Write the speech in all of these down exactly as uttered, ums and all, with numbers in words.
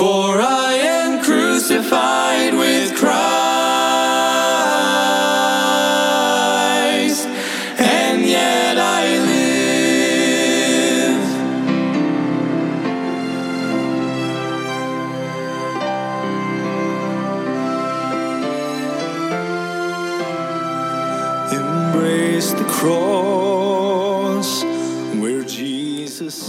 For I am crucified with Christ, and yet I live. Embrace the cross where Jesus.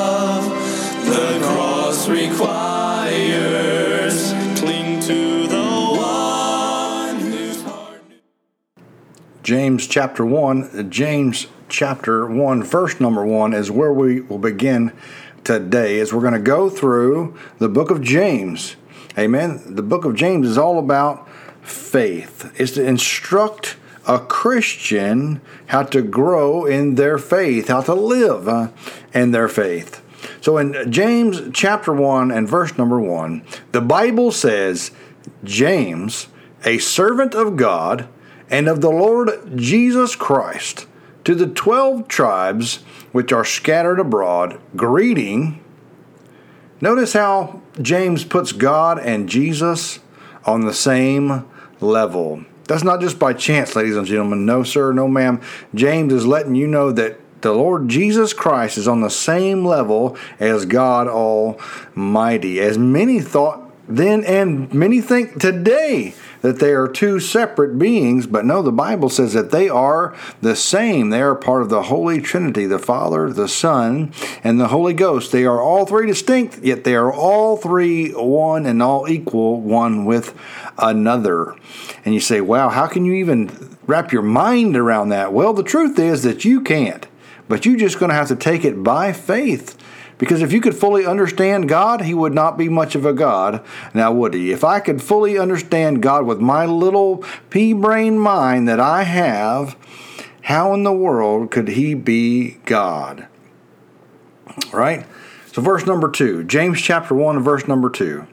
the cross requires, cling to the one whose heart. James chapter one, James chapter one, verse number one is where we will begin today, as we're going to go through the book of James. Amen. The book of James is all about faith. It's to instruct a Christian how to grow in their faith, how to live uh, in their faith. So in James chapter one and verse number one, the Bible says, James, a servant of God and of the Lord Jesus Christ, to the twelve tribes which are scattered abroad, greeting. Notice how James puts God and Jesus on the same level. That's not just by chance, ladies and gentlemen. No, sir, no, ma'am. James is letting you know that the Lord Jesus Christ is on the same level as God Almighty. As many thought then, and many think today, that they are two separate beings, but no, the Bible says that they are the same. They are part of the Holy Trinity, the Father, the Son, and the Holy Ghost. They are all three distinct, yet they are all three one and all equal one with another. And you say, wow, how can you even wrap your mind around that? Well, the truth is that you can't. But you're just going to have to take it by faith. Because if you could fully understand God, he would not be much of a God, now would he? If I could fully understand God with my little pea-brain mind that I have, how in the world could he be God? All right? So verse number two, James chapter one and verse number two.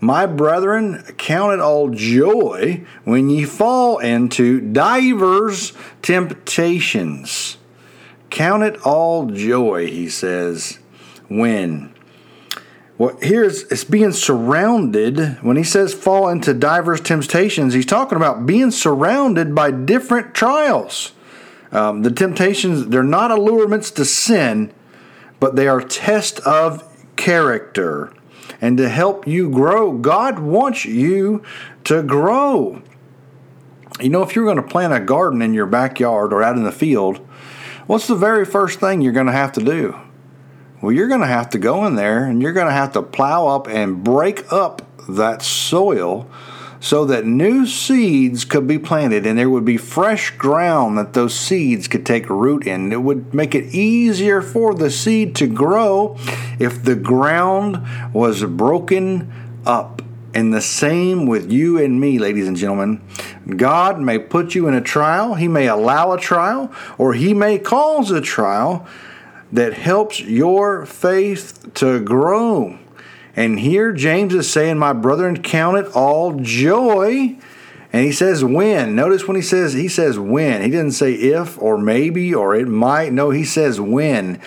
My brethren, count it all joy when ye fall into divers temptations. Count it all joy, he says, when. Well, here's it's being surrounded. When he says fall into diverse temptations, he's talking about being surrounded by different trials. Um, the temptations, they're not allurements to sin, but they are tests of character. And to help you grow, God wants you to grow. You know, if you're going to plant a garden in your backyard or out in the field, what's the very first thing you're going to have to do? Well, you're going to have to go in there and you're going to have to plow up and break up that soil so that new seeds could be planted and there would be fresh ground that those seeds could take root in. It would make it easier for the seed to grow if the ground was broken up. And the same with you and me, ladies and gentlemen. God may put you in a trial. He may allow a trial, or he may cause a trial that helps your faith to grow. And here James is saying, my brethren, count it all joy. And he says when. Notice when he says, he says when. He didn't say if or maybe or it might. No, he says when.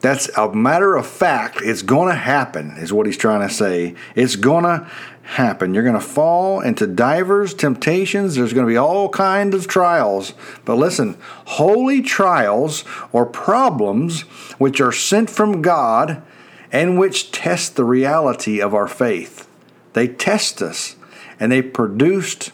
That's a matter of fact. It's going to happen is what he's trying to say. It's going to happen. You're going to fall into divers temptations. There's going to be all kinds of trials. But listen, holy trials or problems which are sent from God and which test the reality of our faith. They test us and they produced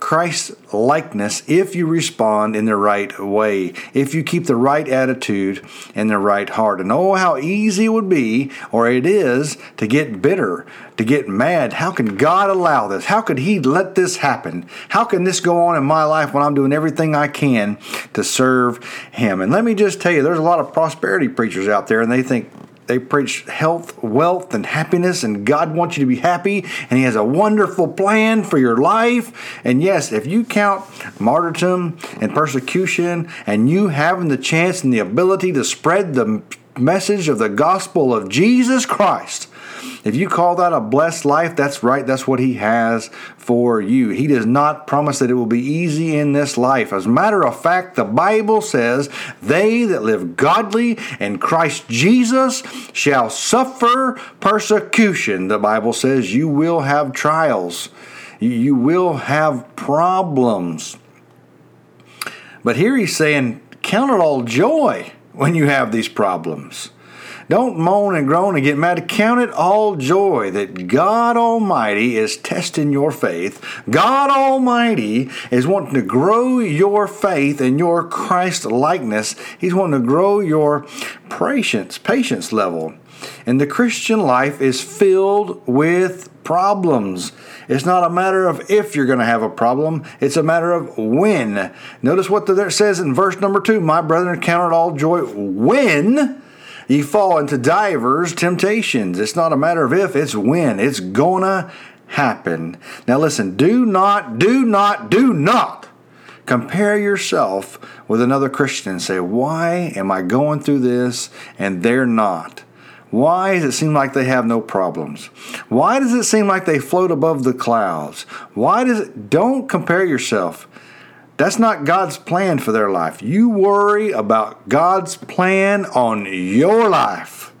Christ likeness if you respond in the right way, if you keep the right attitude and the right heart. And oh, how easy it would be, or it is, to get bitter, to get mad. How can God allow this? How could he let this happen? How can this go on in my life when I'm doing everything I can to serve him? And let me just tell you, there's a lot of prosperity preachers out there, and they think They preach health, wealth, and happiness, and God wants you to be happy, and He has a wonderful plan for your life. And yes, if you count martyrdom and persecution and you having the chance and the ability to spread the message of the gospel of Jesus Christ, if you call that a blessed life, that's right. That's what He has for you. He does not promise that it will be easy in this life. As a matter of fact, the Bible says, they that live godly in Christ Jesus shall suffer persecution. The Bible says you will have trials. You will have problems. But here He's saying, count it all joy when you have these problems. Don't moan and groan and get mad. Count it all joy that God Almighty is testing your faith. God Almighty is wanting to grow your faith and your Christ likeness. He's wanting to grow your patience, patience level. And the Christian life is filled with problems. It's not a matter of if you're going to have a problem. It's a matter of when. Notice what the, there says in verse number two. My brethren, count it all joy when you fall into divers temptations. It's not a matter of if, it's when. It's gonna happen. Now listen, do not, do not, do not compare yourself with another Christian and say, why am I going through this and they're not? Why does it seem like they have no problems? Why does it seem like they float above the clouds? Why does it, don't compare yourself. That's not God's plan for their life. You worry about God's plan on your life.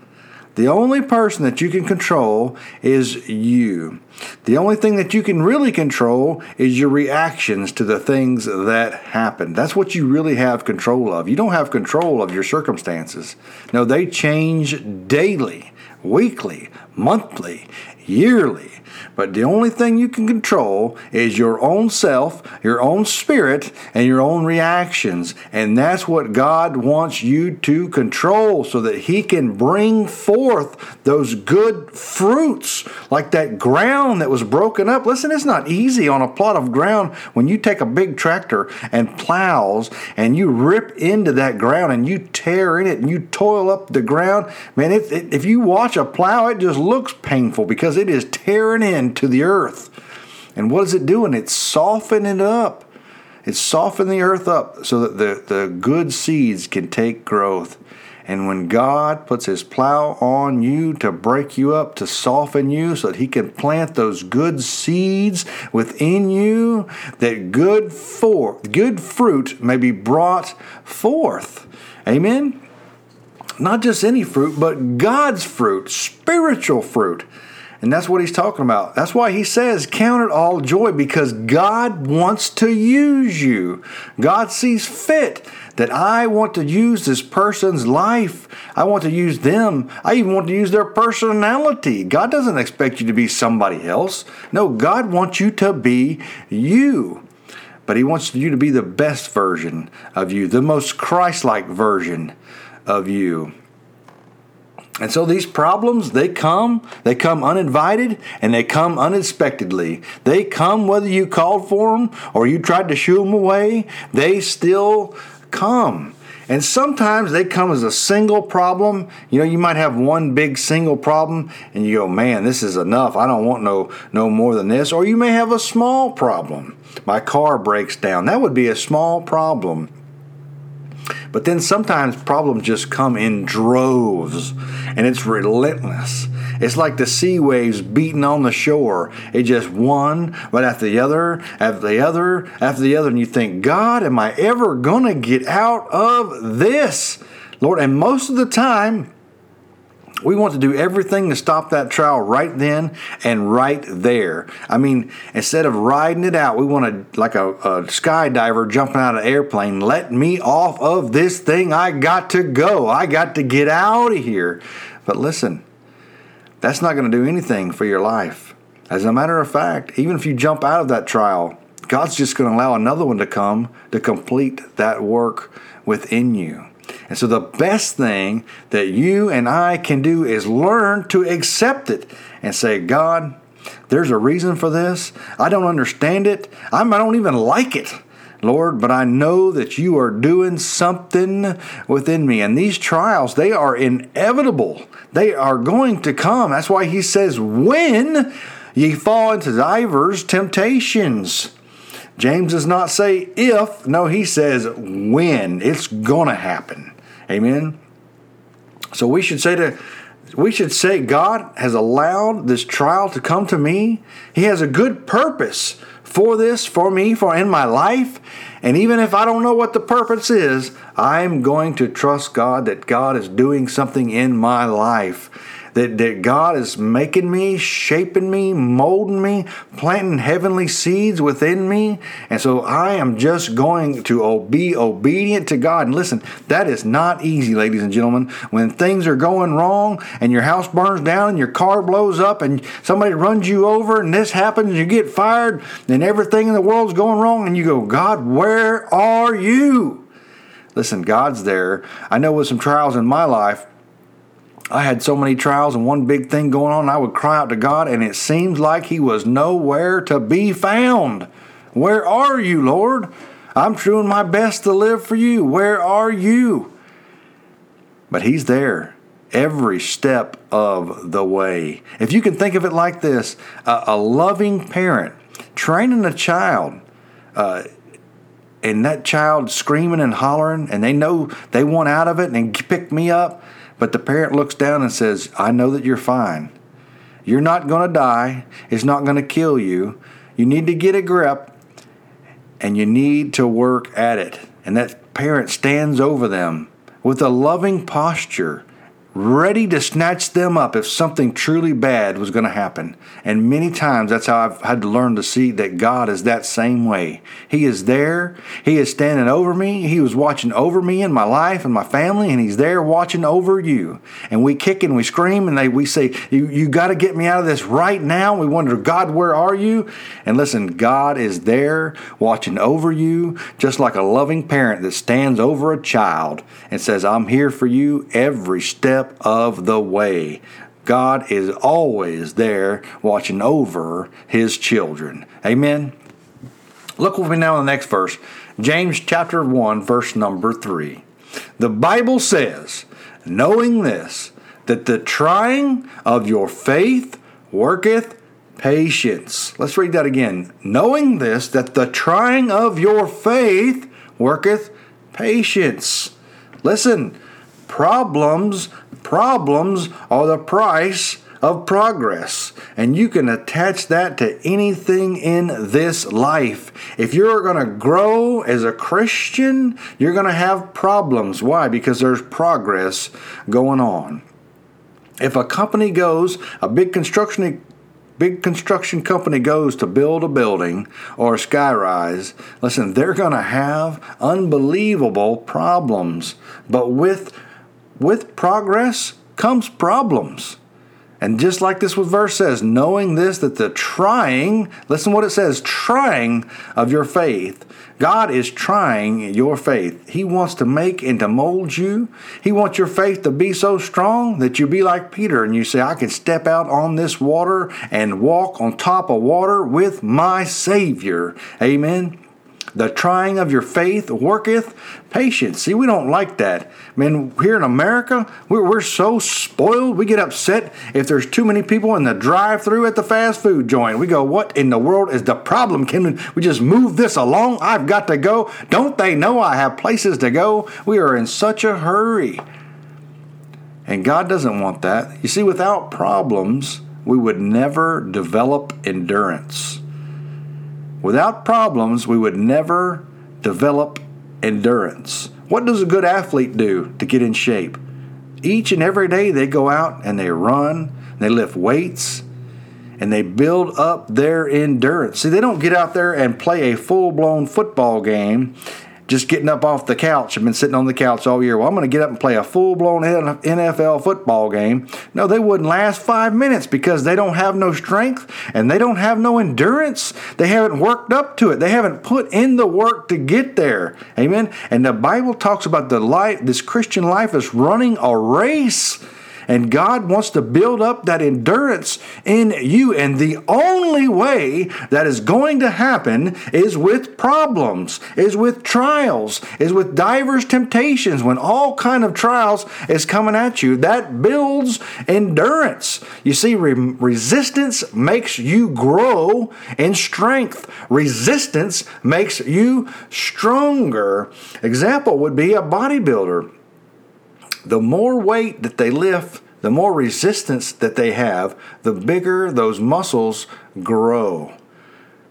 The only person that you can control is you. The only thing that you can really control is your reactions to the things that happen. That's what you really have control of. You don't have control of your circumstances. No, they change daily, weekly, monthly, yearly. But the only thing you can control is your own self, your own spirit, and your own reactions. And that's what God wants you to control so that He can bring forth those good fruits, like that ground that was broken up. Listen, it's not easy on a plot of ground when you take a big tractor and plows and you rip into that ground and you tear in it and you toil up the ground. Man, it, it, if you watch a plow, it just looks painful because it is tearing into the earth. And what is it doing? It's softening it up. It's softening the earth up so that the, the good seeds can take growth. And when God puts His plow on you to break you up, to soften you so that He can plant those good seeds within you, that good for, good fruit may be brought forth. Amen? Not just any fruit, but God's fruit, spiritual fruit. And that's what He's talking about. That's why He says, count it all joy, because God wants to use you. God sees fit that I want to use this person's life. I want to use them. I even want to use their personality. God doesn't expect you to be somebody else. No, God wants you to be you. But He wants you to be the best version of you, the most Christ-like version of you. And so these problems, they come, they come uninvited, and they come unexpectedly. They come whether you called for them or you tried to shoo them away. They still come. And sometimes they come as a single problem. You know, you might have one big single problem, and you go, man, this is enough. I don't want no no more than this. Or you may have a small problem. My car breaks down. That would be a small problem. But then sometimes problems just come in droves, and it's relentless. It's like the sea waves beating on the shore. It's just one right after the other, after the other, after the other. And you think, God, am I ever going to get out of this? Lord, and most of the time, we want to do everything to stop that trial right then and right there. I mean, instead of riding it out, we want to, like a, a skydiver jumping out of an airplane, let me off of this thing. I got to go. I got to get out of here. But listen, that's not going to do anything for your life. As a matter of fact, even if you jump out of that trial, God's just going to allow another one to come to complete that work within you. And so the best thing that you and I can do is learn to accept it and say, God, there's a reason for this. I don't understand it. I don't even like it. Lord, but I know that you are doing something within me. And these trials, they are inevitable. They are going to come. That's why he says, when ye fall into divers temptations. James does not say if. No, he says when. It's going to happen. Amen. So we should say to we should say God has allowed this trial to come to me. He has a good purpose for this, for me, for in my life. And even if I don't know what the purpose is, I'm going to trust God that God is doing something in my life. That, that God is making me, shaping me, molding me, planting heavenly seeds within me. And so I am just going to be obedient to God. And listen, that is not easy, ladies and gentlemen. When things are going wrong and your house burns down and your car blows up and somebody runs you over and this happens and you get fired and everything in the world's going wrong and you go, God, where are you? Listen, God's there. I know with some trials in my life, I had so many trials and one big thing going on, I would cry out to God, and it seems like he was nowhere to be found. Where are you, Lord? I'm doing my best to live for you. Where are you? But he's there every step of the way. If you can think of it like this, a, a loving parent training a child, uh, and that child screaming and hollering, and they know they want out of it, and pick me up. But the parent looks down and says, I know that you're fine. You're not going to die. It's not going to kill you. You need to get a grip, and you need to work at it. And that parent stands over them with a loving posture, ready to snatch them up if something truly bad was going to happen. And many times that's how I've had to learn to see that God is that same way. He is there. He is standing over me. He was watching over me and my life and my family, and he's there watching over you. And we kick and we scream and they, we say, you, you got to get me out of this right now. We wonder, God, where are you? And listen, God is there watching over you, just like a loving parent that stands over a child and says, I'm here for you every step of the way. God is always there watching over his children. Amen. Look with me now in the next verse. James chapter one, verse number three. The Bible says, knowing this, that the trying of your faith worketh patience. Let's read that again. Knowing this, that the trying of your faith worketh patience. Listen, problems Problems are the price of progress, and you can attach that to anything in this life. If you're going to grow as a Christian, you're going to have problems. Why? Because there's progress going on. If a company goes, a big construction big construction company goes to build a building or a skyrise, listen, they're going to have unbelievable problems. But with With progress comes problems. And just like this verse says, knowing this, that the trying, listen what it says, trying of your faith. God is trying your faith. He wants to make and to mold you. He wants your faith to be so strong that you be like Peter and you say, I can step out on this water and walk on top of water with my Savior. Amen. The trying of your faith worketh patience. See, we don't like that. I mean, here in America, we're, we're so spoiled. We get upset if there's too many people in the drive-thru at the fast food joint. We go, what in the world is the problem? Can we just move this along? I've got to go. Don't they know I have places to go? We are in such a hurry. And God doesn't want that. You see, without problems, we would never develop endurance. Without problems, we would never develop endurance. What does a good athlete do to get in shape? Each and every day they go out and they run, and they lift weights, and they build up their endurance. See, they don't get out there and play a full-blown football game just getting up off the couch. I've been sitting on the couch all year. Well, I'm going to get up and play a full-blown N F L football game. No, they wouldn't last five minutes because they don't have no strength and they don't have no endurance. They haven't worked up to it. They haven't put in the work to get there. Amen. And the Bible talks about the life, this Christian life is running a race. And God wants to build up that endurance in you. And the only way that is going to happen is with problems, is with trials, is with diverse temptations. When all kind of trials is coming at you, that builds endurance. You see, re- resistance makes you grow in strength. Resistance makes you stronger. Example would be a bodybuilder. The more weight that they lift, the more resistance that they have, the bigger those muscles grow.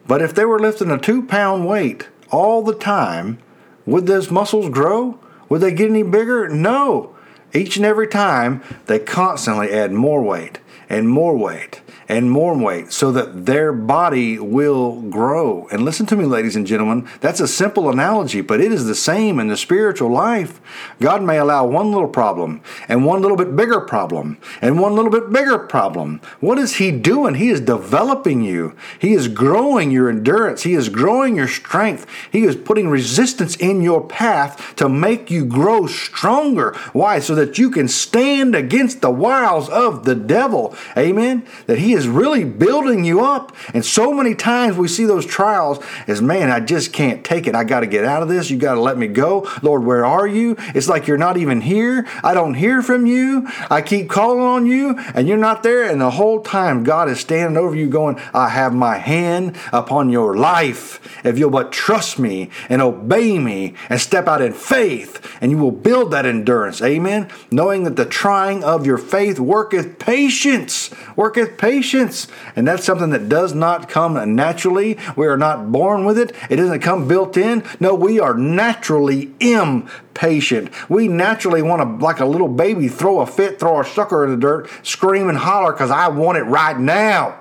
But if they were lifting a two-pound weight all the time, would those muscles grow? Would they get any bigger? No. Each and every time, they constantly add more weight and more weight and more weight so that their body will grow. And listen to me, ladies and gentlemen, that's a simple analogy, but it is the same in the spiritual life. God may allow one little problem and one little bit bigger problem and one little bit bigger problem. What is he doing? He is developing you. He is growing your endurance. He is growing your strength. He is putting resistance in your path to make you grow stronger. Why? So that you can stand against the wiles of the devil. Amen? That he is really building you up. And so many times we see those trials as, man, I just can't take it. I got to get out of this. You got to let me go. Lord, where are you? It's like you're not even here. I don't hear from you. I keep calling on you and you're not there. And the whole time God is standing over you going, I have my hand upon your life. If you'll but trust me and obey me and step out in faith, and you will build that endurance. Amen. Knowing that the trying of your faith worketh patience. Worketh patience. Patience. And that's something that does not come naturally. We are not born with it. It doesn't come built in. No, we are naturally impatient. We naturally want to, like a little baby, throw a fit, throw a sucker in the dirt, scream and holler because I want it right now.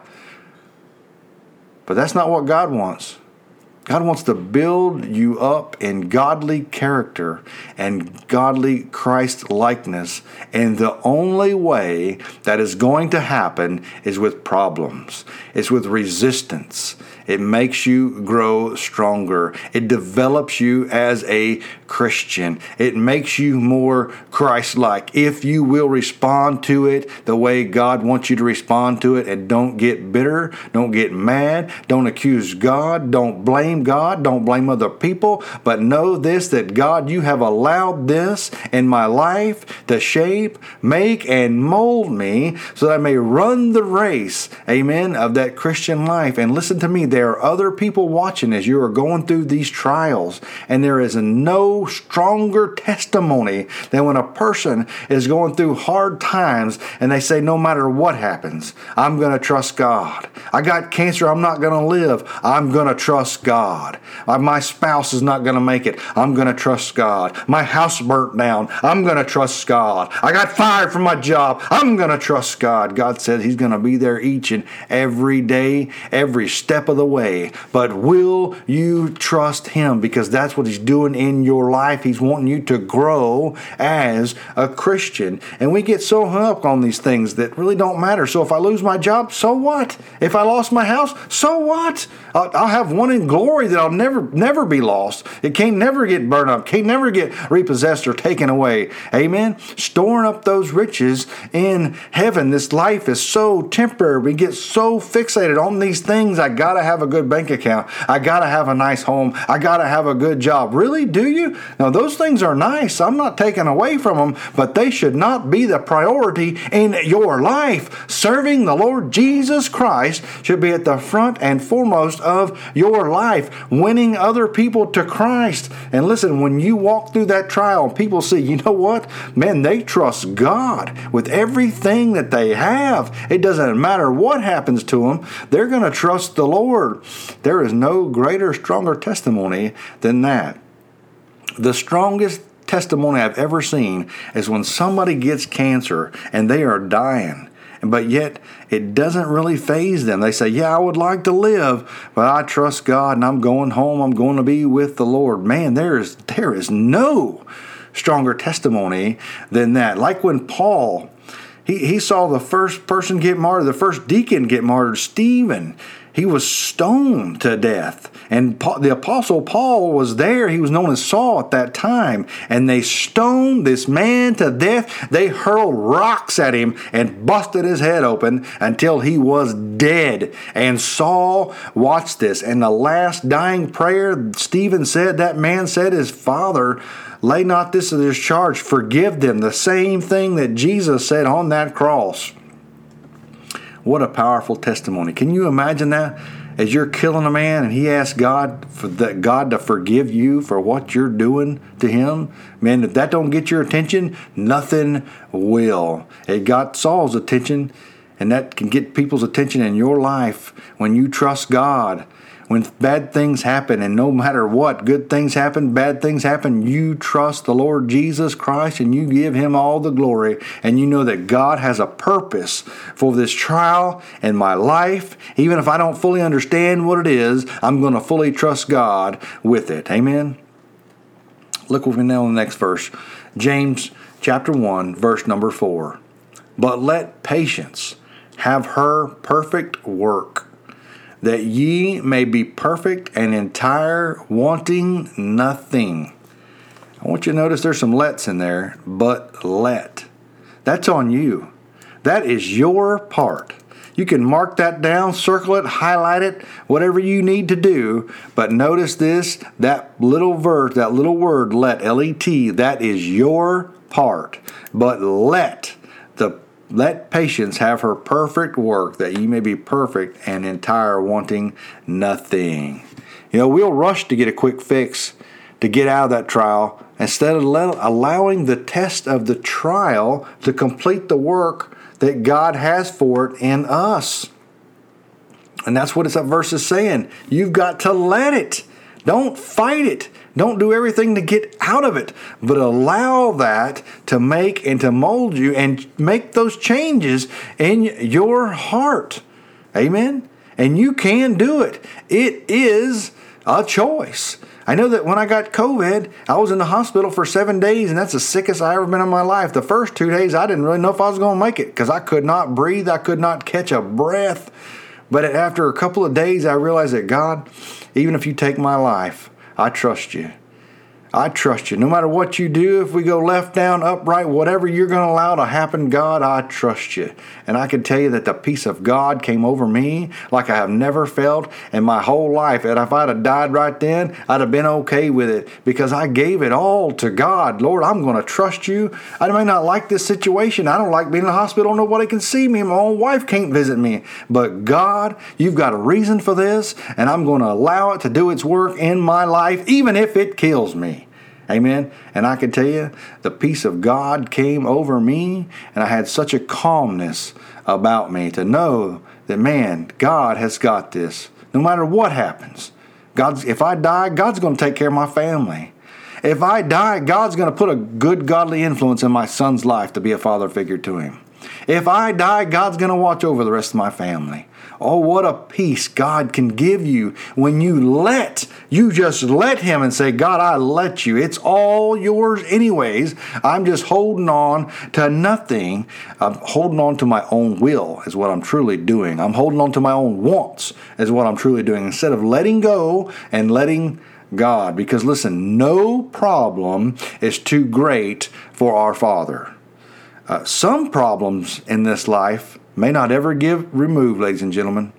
But that's not what God wants. God wants to build you up in godly character and godly Christ-likeness. And the only way that is going to happen is with problems. It's with resistance. It makes you grow stronger. It develops you as a Christian. It makes you more Christ-like if you will respond to it the way God wants you to respond to it. And don't get bitter. Don't get mad. Don't accuse God. Don't blame God, don't blame other people, but know this, that God, you have allowed this in my life to shape, make, and mold me so that I may run the race, amen, of that Christian life. And listen to me, there are other people watching as you are going through these trials, and there is no stronger testimony than when a person is going through hard times and they say, no matter what happens, I'm going to trust God. I got cancer, I'm not going to live. I'm going to trust God. God. My spouse is not going to make it. I'm going to trust God. My house burnt down. I'm going to trust God. I got fired from my job. I'm going to trust God. God said he's going to be there each and every day, every step of the way. But will you trust him? Because that's what he's doing in your life. He's wanting you to grow as a Christian. And we get so hung up on these things that really don't matter. So if I lose my job, so what? If I lost my house, so what? I'll have one in glory that I'll never, never be lost. It can't never get burned up. Can't never get repossessed or taken away. Amen. Storing up those riches in heaven. This life is so temporary. We get so fixated on these things. I got to have a good bank account. I got to have a nice home. I got to have a good job. Really? Do you? Now, those things are nice. I'm not taking away from them, but they should not be the priority in your life. Serving the Lord Jesus Christ should be at the front and foremost of your life. Winning other people to Christ. And listen, when you walk through that trial, people see, you know what? Man, they trust God with everything that they have. It doesn't matter what happens to them. They're going to trust the Lord. There is no greater, stronger testimony than that. The strongest testimony I've ever seen is when somebody gets cancer and they are dying. But yet, it doesn't really faze them. They say, yeah, I would like to live, but I trust God and I'm going home. I'm going to be with the Lord. Man, there is, there is no stronger testimony than that. Like when Paul, he, he saw the first person get martyred, the first deacon get martyred, Stephen. He was stoned to death. And Paul, the Apostle Paul was there. He was known as Saul at that time. And they stoned this man to death. They hurled rocks at him and busted his head open until he was dead. And Saul watched this. And the last dying prayer, Stephen said, that man said, his Father, lay not this to their charge. Forgive them. The same thing that Jesus said on that cross. What a powerful testimony. Can you imagine that? As you're killing a man and he asks God for the, God to forgive you for what you're doing to him, man, if that don't get your attention, nothing will. It got Saul's attention, and that can get people's attention in your life when you trust God. When bad things happen, and no matter what, good things happen, bad things happen, you trust the Lord Jesus Christ and you give him all the glory. And you know that God has a purpose for this trial in my life. Even if I don't fully understand what it is, I'm going to fully trust God with it. Amen. Look with me now in the next verse. James chapter one, verse number four. But let patience have her perfect work, that ye may be perfect and entire, wanting nothing. I want you to notice there's some lets in there, but let. That's on you. That is your part. You can mark that down, circle it, highlight it, whatever you need to do. But notice this, that little verse, that little word, let, L E T, that is your part. But let the Let patience have her perfect work, that ye may be perfect and entire, wanting nothing. You know, we'll rush to get a quick fix, to get out of that trial, instead of allowing the test of the trial to complete the work that God has for it in us. And that's what that verse is saying. You've got to let it. Don't fight it. Don't do everything to get out of it, but allow that to make and to mold you and make those changes in your heart. Amen? And you can do it. It is a choice. I know that when I got COVID, I was in the hospital for seven days, and that's the sickest I ever been in my life. The first two days, I didn't really know if I was going to make it because I could not breathe. I could not catch a breath. But after a couple of days, I realized that, God, even if you take my life, I trust you. I trust you. No matter what you do, if we go left, down, upright, whatever you're going to allow to happen, God, I trust you. And I can tell you that the peace of God came over me like I have never felt in my whole life. And if I'd have died right then, I'd have been okay with it because I gave it all to God. Lord, I'm going to trust you. I may not like this situation. I don't like being in the hospital. Nobody can see me. My own wife can't visit me. But God, you've got a reason for this, and I'm going to allow it to do its work in my life, even if it kills me. Amen. And I can tell you, the peace of God came over me, and I had such a calmness about me to know that, man, God has got this. No matter what happens, God's, if I die, God's going to take care of my family. If I die, God's going to put a good godly influence in my son's life to be a father figure to him. If I die, God's going to watch over the rest of my family. Oh, what a peace God can give you when you let, you just let him and say, God, I let you. It's all yours anyways. I'm just holding on to nothing. I'm holding on to my own will is what I'm truly doing. I'm holding on to my own wants is what I'm truly doing instead of letting go and letting God. Because listen, no problem is too great for our Father. Uh, some problems in this life may not ever give remove, ladies and gentlemen.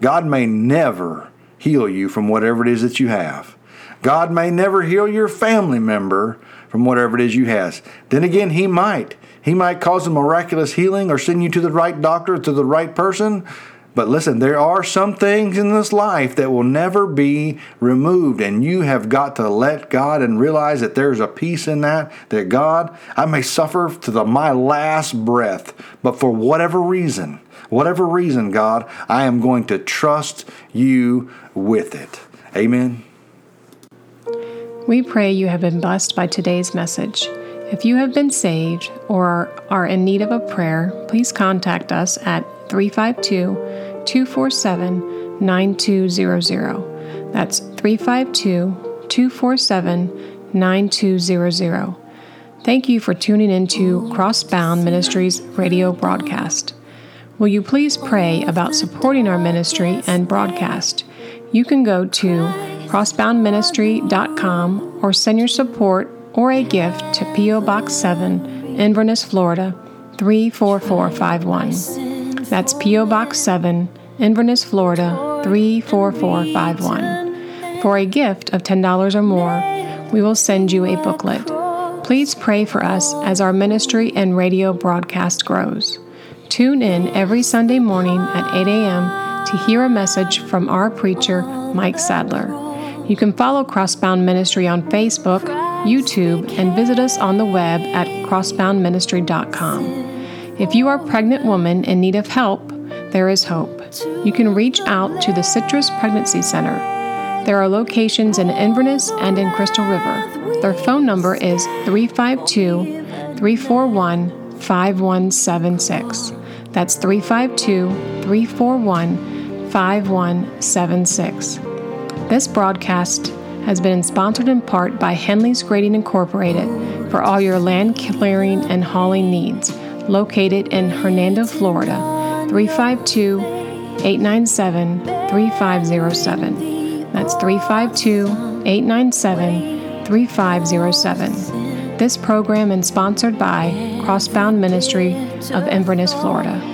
God may never heal you from whatever it is that you have. God may never heal your family member from whatever it is you has. Then again, he might. He might cause a miraculous healing or send you to the right doctor, to the right person. But listen, there are some things in this life that will never be removed, and you have got to let God and realize that there's a peace in that, that God, I may suffer to the, my last breath, but for whatever reason, whatever reason, God, I am going to trust you with it. Amen. We pray you have been blessed by today's message. If you have been saved or are in need of a prayer, please contact us at three five two, two four seven, nine two zero zero. That's three five two, two four seven, nine two zero zero. Thank you for tuning into Crossbound Ministries radio broadcast. Will you please pray about supporting our ministry and broadcast? You can go to crossbound ministry dot com or send your support or a gift to P O Box seven, Inverness, Florida, three four four five one. That's P O Box seven, Inverness, Florida, three four four five one. For a gift of ten dollars or more, we will send you a booklet. Please pray for us as our ministry and radio broadcast grows. Tune in every Sunday morning at eight a.m. to hear a message from our preacher, Mike Sadler. You can follow Crossbound Ministry on Facebook, YouTube, and visit us on the web at crossbound ministry dot com. If you are a pregnant woman in need of help, there is hope. You can reach out to the Citrus Pregnancy Center. There are locations in Inverness and in Crystal River. Their phone number is three five two, three four one, five one seven six. That's three five two, three four one, five one seven six. This broadcast has been sponsored in part by Henley's Grading Incorporated for all your land clearing and hauling needs, located in Hernando, Florida, three five two, eight nine seven, three five zero seven. That's three five two, eight nine seven, three five zero seven. This program is sponsored by Crossbound Ministry of Inverness, Florida.